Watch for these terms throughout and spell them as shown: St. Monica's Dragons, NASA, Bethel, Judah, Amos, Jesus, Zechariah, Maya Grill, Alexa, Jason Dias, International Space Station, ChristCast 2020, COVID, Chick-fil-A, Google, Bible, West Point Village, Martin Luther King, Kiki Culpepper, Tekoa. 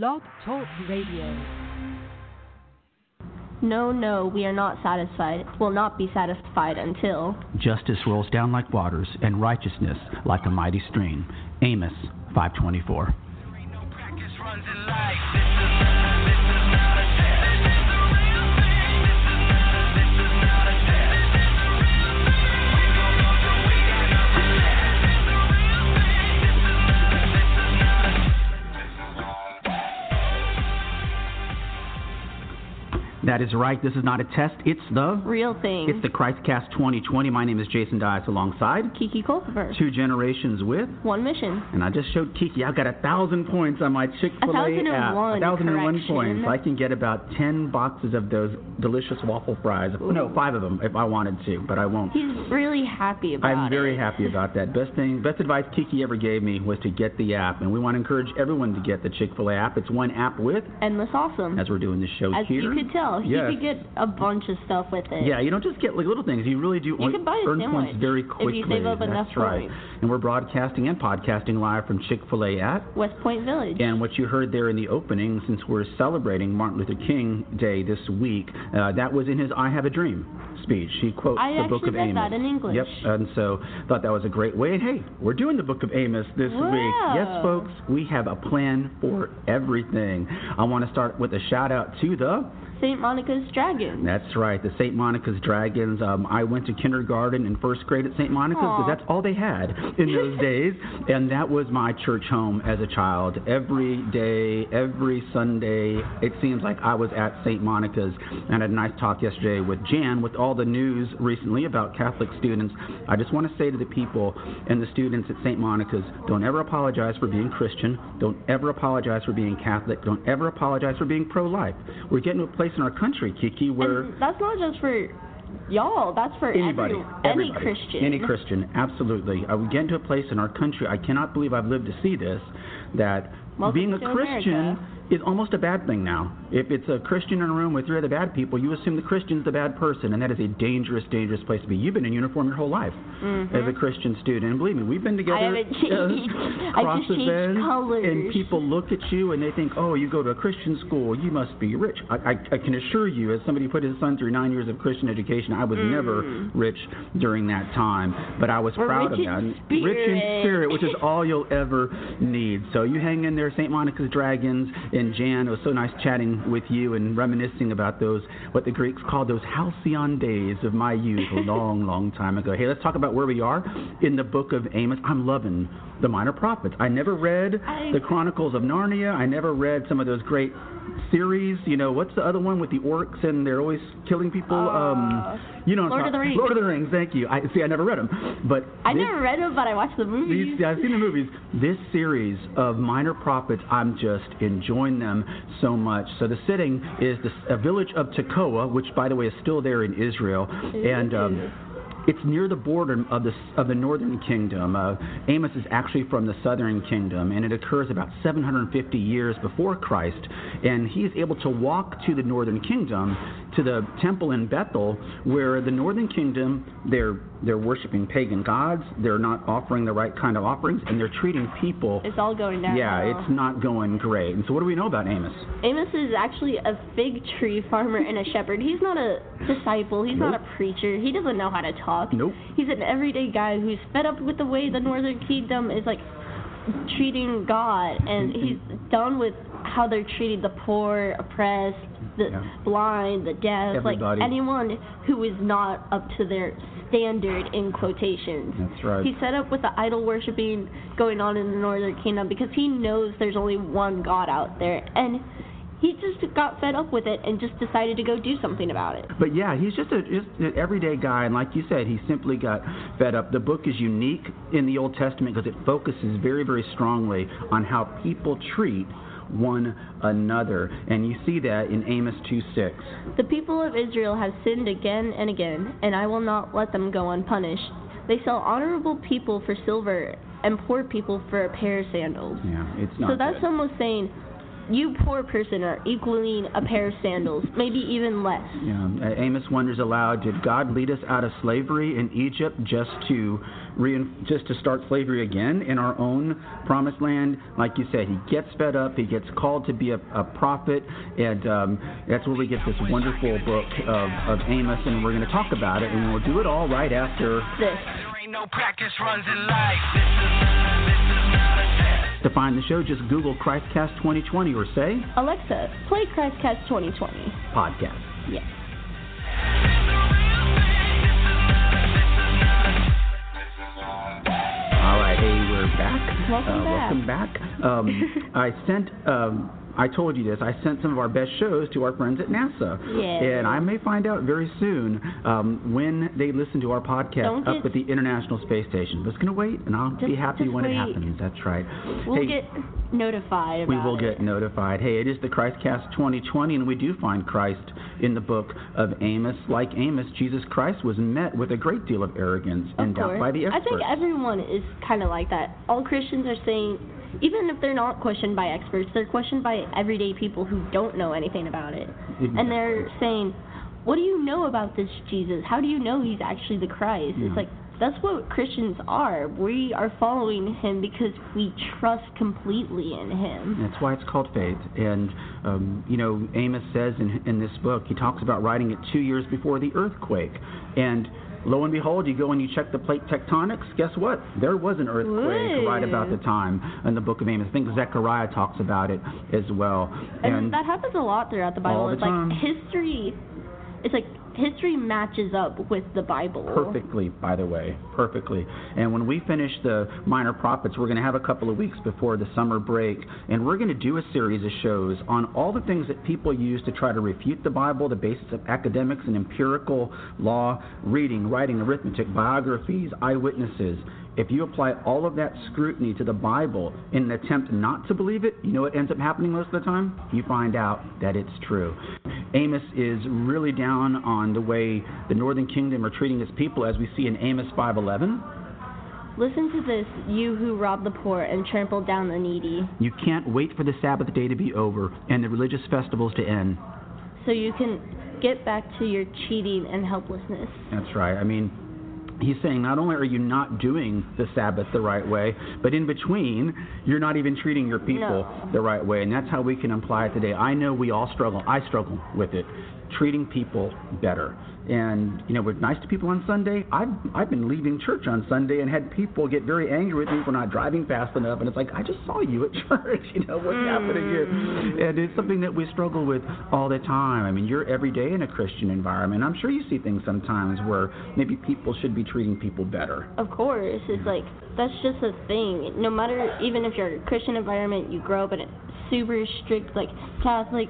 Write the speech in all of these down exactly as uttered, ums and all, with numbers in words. Blog Talk Radio. No, no, we are not satisfied, will not be satisfied until justice rolls down like waters and righteousness like a mighty stream. Amos five twenty-four. There ain't no practice runs in life. This is not, this is not a test. That is right. This is not a test. It's the real thing. It's the ChristCast twenty twenty. My name is Jason Dias alongside Kiki Culpepper. Two generations with one mission. And I just showed Kiki I've got a thousand points on my Chick-fil-A thousand app. One, a thousand correction. and one points. I can get about ten boxes of those delicious waffle fries. Ooh. No, five of them if I wanted to, but I won't. He's really happy about I'm it. I'm very happy about that. Best thing, best advice Kiki ever gave me was to get the app. And we want to encourage everyone to get the Chick-fil-A app. It's one app with endless awesome. As we're doing this show As here. As you could tell. You yes. could get a bunch of stuff with it. Yeah, you don't just get like little things. You really do you can buy a earn sandwich points very quickly. If you save up That's enough right. Points. And we're broadcasting and podcasting live from Chick-fil-A at West Point Village. And what you heard there in the opening, since we're celebrating Martin Luther King Day this week, uh, that was in his I Have a Dream speech. He quotes I the Book of Amos. I actually read that in English. Yep, and so thought that was a great way. And hey, we're doing the Book of Amos this Whoa. week. Yes, folks, we have a plan for everything. I want to start with a shout out to the Saint Monica's Dragons. That's right, the Saint Monica's Dragons. Um, I went to kindergarten and first grade at Saint Monica's because that's all they had in those days. And that was my church home as a child. Every day, every Sunday, it seems like I was at Saint Monica's. And I had a nice talk yesterday with Jan with all the news recently about Catholic students. I just want to say to the people and the students at Saint Monica's, don't ever apologize for being Christian. Don't ever apologize for being Catholic. Don't ever apologize for being pro-life. We're getting to a place in our country, Kiki, where... And that's not just for y'all. That's for anybody, every, any everybody, Christian. Any Christian, absolutely. I would get into a place in our country, I cannot believe I've lived to see this, that Welcome being a Christian... America. Is almost a bad thing now. If it's a Christian in a room with three other bad people, you assume the Christian's the bad person, and that is a dangerous, dangerous place to be. You've been in uniform your whole life mm-hmm. as a Christian student, and believe me, we've been together. I haven't changed. Uh, I just changed colors. And people look at you and they think, oh, you go to a Christian school, you must be rich. I, I, I can assure you, as somebody put his son through nine years of Christian education, I was mm. never rich during that time, but I was We're proud of that. Spirit. Rich in spirit, which is all you'll ever need. So you hang in there, Saint Monica's Dragons. And Jan, it was so nice chatting with you and reminiscing about those, what the Greeks called those halcyon days of my youth a long, long time ago. Hey, let's talk about where we are in the Book of Amos. I'm loving the Minor Prophets. I never read I... the Chronicles of Narnia. I never read some of those great series. You know, what's the other one with the orcs and they're always killing people? Uh, um, you know, Lord not, of the Rings. Lord of the Rings, thank you. I See, I never read them. But I this, never read them, but I watched the movies. These, I've seen the movies. This series of Minor Prophets, I'm just enjoying them so much. So the setting is this, a village of Tekoa, which, by the way, is still there in Israel. Ooh. And... Um, It's near the border of the, of the northern kingdom. Uh, Amos is actually from the southern kingdom, and it occurs about seven hundred fifty years before Christ. And he is able to walk to the northern kingdom, to the temple in Bethel, where the northern kingdom, they're they're worshiping pagan gods, they're not offering the right kind of offerings, and they're treating people... It's all going down. Yeah, it's not going great. And so what do we know about Amos? Amos is actually a fig tree farmer and a shepherd. He's not a disciple. He's nope. not a preacher. He doesn't know how to talk. Nope. He's an everyday guy who's fed up with the way the Northern Kingdom is like treating God, and he's done with how they're treating the poor, oppressed, the yeah. blind, the deaf, Everybody. like anyone who is not up to their standard in quotations. That's right. He's set up with the idol worshiping going on in the Northern Kingdom because he knows there's only one God out there, and he just got fed up with it and just decided to go do something about it. But, yeah, he's just, a, just an everyday guy, and like you said, he simply got fed up. The book is unique in the Old Testament because it focuses very, very strongly on how people treat one another, and you see that in Amos two six. The people of Israel have sinned again and again, and I will not let them go unpunished. They sell honorable people for silver and poor people for a pair of sandals. Yeah, it's not So that's good. almost saying... you poor person are equaling a pair of sandals, maybe even less. Yeah. Amos wonders aloud, did God lead us out of slavery in Egypt just to rein- just to start slavery again in our own promised land? Like you said, he gets fed up, he gets called to be a, a prophet, and um, that's where we get this wonderful book of, of Amos, and we're going to talk about it, and we'll do it all right after this. There ain't no practice runs in life. This is this is not a test. To find the show, just Google ChristCast twenty twenty or say, Alexa, play ChristCast twenty twenty. Podcast. Yes. All right, hey, we're back. Welcome uh, back. Welcome back. Um, I sent... Um, I told you this. I sent some of our best shows to our friends at NASA. Yeah. And I may find out very soon um, when they listen to our podcast get, up at the International Space Station. But it's going to wait, and I'll just, be happy when wait. it happens. That's right. We'll hey, get notified about We will it. get notified. Hey, it is the ChristCast twenty twenty, and we do find Christ in the book of Amos. Like Amos, Jesus Christ was met with a great deal of arrogance of and course. doubt by the experts. I think everyone is kind of like that. All Christians are saying... Even if they're not questioned by experts, they're questioned by everyday people who don't know anything about it. Exactly. And they're saying, what do you know about this Jesus? How do you know he's actually the Christ? Yeah. It's like, that's what Christians are. We are following him because we trust completely in him. That's why it's called faith. And, um, you know, Amos says in, in this book, he talks about writing it two years before the earthquake. And... lo and behold, you go and you check the plate tectonics, guess what? There was an earthquake Ooh. right about the time in the book of Amos. I think Zechariah talks about it as well. And, and that happens a lot throughout the Bible. All the it's time. like history, it's like history matches up with the Bible. Perfectly, by the way, perfectly. And when we finish the Minor Prophets, we're going to have a couple of weeks before the summer break, and we're going to do a series of shows on all the things that people use to try to refute the Bible, the basis of academics and empirical law, reading, writing, arithmetic, biographies, eyewitnesses. If you apply all of that scrutiny to the Bible in an attempt not to believe it, you know what ends up happening most of the time? You find out that it's true. Amos is really down on the way the Northern Kingdom are treating its people, as we see in Amos five eleven. Listen to this, you who rob the poor and trample down the needy. You can't wait for the Sabbath day to be over and the religious festivals to end, so you can get back to your cheating and helplessness. That's right. I mean, he's saying not only are you not doing the Sabbath the right way, but in between, you're not even treating your people no. the right way. And that's how we can apply it today. I know we all struggle. I struggle with it, treating people better. And, you know, we're nice to people on Sunday. I've, I've been leaving church on Sunday and had people get very angry with me for not driving fast enough. And it's like, I just saw you at church. You know, what's mm. happening here? And it's something that we struggle with all the time. I mean, you're every day in a Christian environment. I'm sure you see things sometimes where maybe people should be treating people better. Of course. It's yeah. like, that's just a thing. No matter, even if you're a Christian environment, you grow up in a super strict, like, Catholic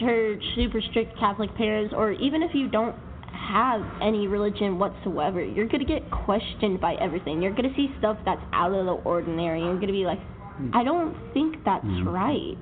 church, super strict Catholic parents, or even if you don't have any religion whatsoever, you're going to get questioned by everything. You're going to see stuff that's out of the ordinary. You're going to be like, I don't think that's mm-hmm. right.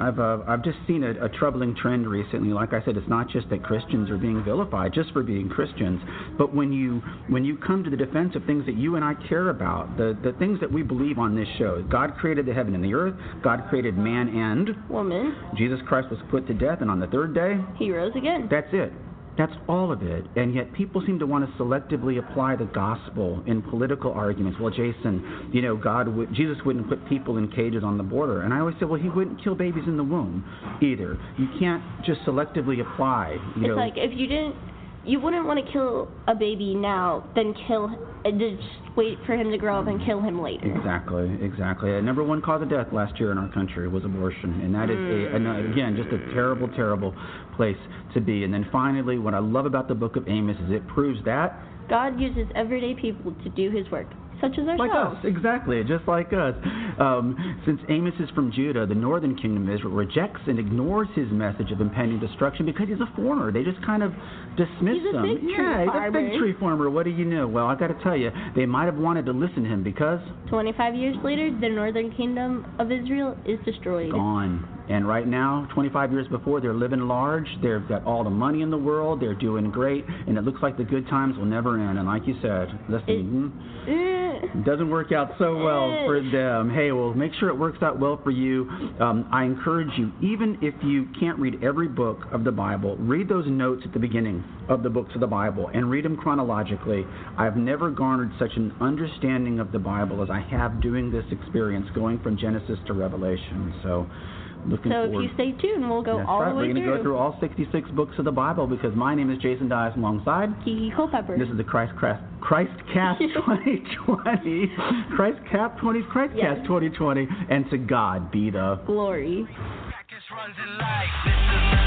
I've uh, I've just seen a, a troubling trend recently. Like I said, it's not just that Christians are being vilified just for being Christians, but when you when you come to the defense of things that you and I care about, the, the things that we believe on this show. God created the heaven and the earth. God created man and woman. Jesus Christ was put to death, and on the third day, he rose again. That's it. That's all of it, and yet people seem to want to selectively apply the gospel in political arguments. Well, Jason, you know, God, would, Jesus wouldn't put people in cages on the border, and I always say, well, he wouldn't kill babies in the womb either. You can't just selectively apply. You it's know, like if you didn't, you wouldn't want to kill a baby now, then kill and just wait for him to grow up and kill him later. Exactly, exactly. The number one cause of death last year in our country was abortion, and that is a, and again just a terrible, terrible place to be. And then finally, what I love about the book of Amos is it proves that God uses everyday people to do his work, such as ourselves. Like us, exactly, just like us. Um, since Amos is from Judah, the northern kingdom of Israel rejects and ignores his message of impending destruction because he's a foreigner. They just kind of dismiss he's him. A big tree yeah, farmer. He's a fig tree farmer. What do you know? Well, I got to tell you, they might have wanted to listen to him because twenty-five years later, the northern kingdom of Israel is destroyed. Gone. And right now, twenty-five years before, they're living large. They've got all the money in the world. They're doing great. And it looks like the good times will never end. And like you said, listen, it, mm, it doesn't work out so well it. for them. Hey, well, make sure it works out well for you. Um, I encourage you, even if you can't read every book of the Bible, read those notes at the beginning of the books of the Bible and read them chronologically. I've never garnered such an understanding of the Bible as I have doing this experience, going from Genesis to Revelation. So... Looking so forward. If you stay tuned, we'll go That's all right. the way We're gonna through. We're going to go through all sixty-six books of the Bible because my name is Jason Dias alongside Kiki Culpepper. This is the ChristCast twenty twenty. ChristCast twenty twenty. And to God be the glory. Practice runs in life.